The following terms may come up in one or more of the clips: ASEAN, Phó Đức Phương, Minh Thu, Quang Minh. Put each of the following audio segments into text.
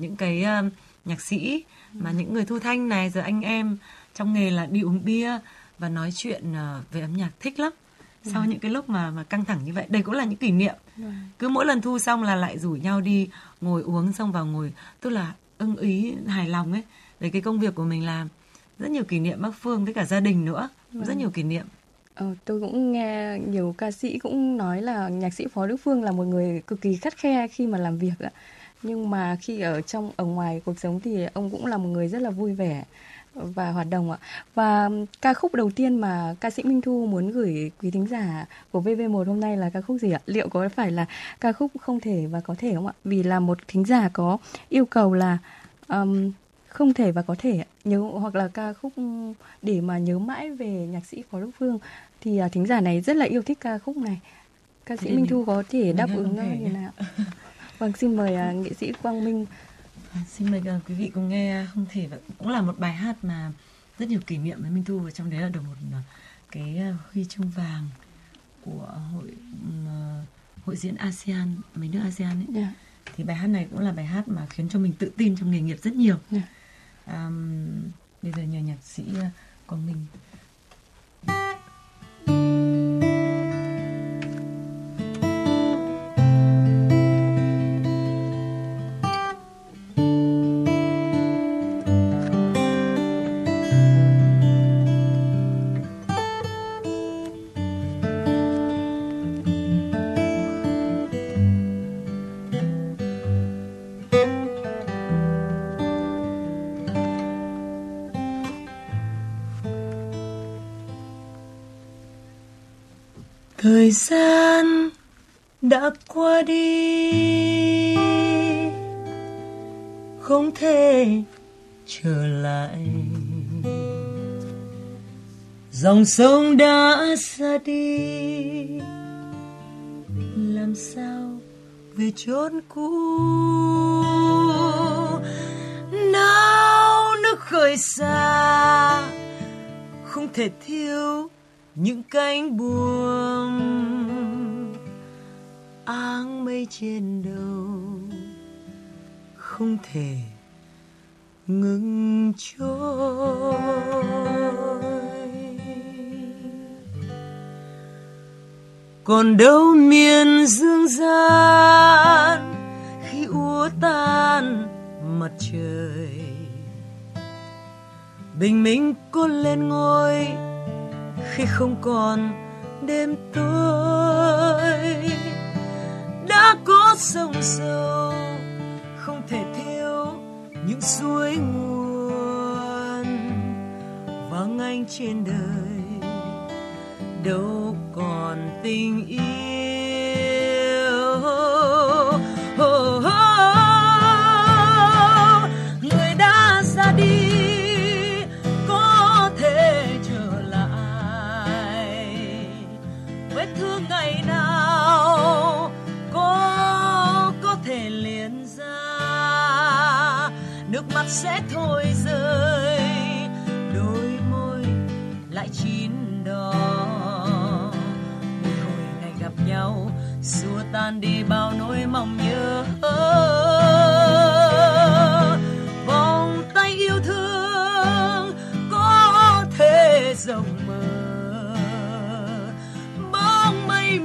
những cái nhạc sĩ mà những người thu thanh này, rồi anh em trong nghề là đi uống bia và nói chuyện về âm nhạc thích lắm. Sau những cái lúc mà căng thẳng như vậy, đây cũng là những kỷ niệm. Cứ mỗi lần thu xong là lại rủ nhau đi ngồi uống, xong vào ngồi, tức là ưng ý, hài lòng ấy về cái công việc của mình làm. Rất nhiều kỷ niệm bác Phương với cả gia đình nữa, rất nhiều kỷ niệm. Tôi cũng nghe nhiều ca sĩ cũng nói là nhạc sĩ Phó Đức Phương là một người cực kỳ khắt khe khi mà làm việc ạ. Nhưng mà khi ở ngoài cuộc sống thì ông cũng là một người rất là vui vẻ và hoạt động ạ. Và ca khúc đầu tiên mà ca sĩ Minh Thu muốn gửi quý thính giả của VV1 hôm nay là ca khúc gì ạ? Liệu có phải là ca khúc Không Thể Và Có Thể không ạ? Vì là một thính giả có yêu cầu là Không Thể Và Có Thể nhớ, hoặc là ca khúc để mà nhớ mãi về nhạc sĩ Phó Đức Phương, thì thính giả này rất là yêu thích ca khúc này. Ca sĩ Minh Thu có thể đáp ứng nó như nào? Vâng, xin mời nghệ sĩ Quang Minh. Xin mời quý vị cùng nghe Không Thể Và cũng là một bài hát mà rất nhiều kỷ niệm với Minh Thu, và trong đấy là được một cái huy chương vàng của hội diễn ASEAN, mấy nước ASEAN ấy. Yeah. Thì bài hát này cũng là bài hát mà khiến cho mình tự tin trong nghề nghiệp rất nhiều. Yeah. Bây giờ nhờ nhạc sĩ Quang Minh. Thời gian đã qua đi, không thể trở lại. Dòng sông đã xa đi, làm sao về chốn cũ? Nao nước khơi xa, không thể thiếu những cánh buồm. Áng mây trên đầu, không thể ngừng trôi. Còn đâu miền dương gian, khi úa tan mặt trời, bình minh cốt lên ngôi khi không còn đêm tối. Đã có sông sâu, không thể thiếu những suối nguồn. Vắng anh trên đời, đâu còn tình yêu. Người đã ra đi, thương ngày nào có thể liền ra. Nước mắt sẽ thôi rơi, đôi môi lại chín đỏ. Một hồi ngày gặp nhau, xua tan đi bao nỗi mong nhớ. Vòng tay yêu thương có thể rộng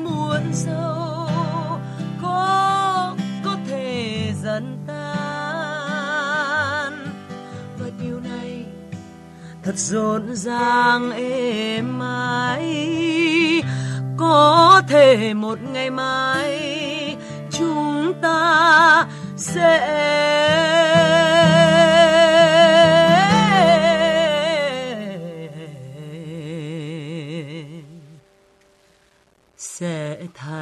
muôn sâu, có thể dần tan. Và điều này thật rộn ràng êm ái. Có thể một ngày mai chúng ta sẽ thành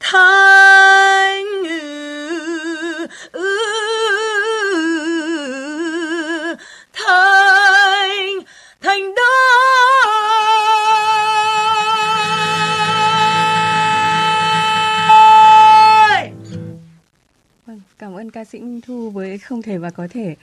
thành đó. Vâng, cảm ơn ca sĩ Minh Thu với Không Thể Và Có Thể.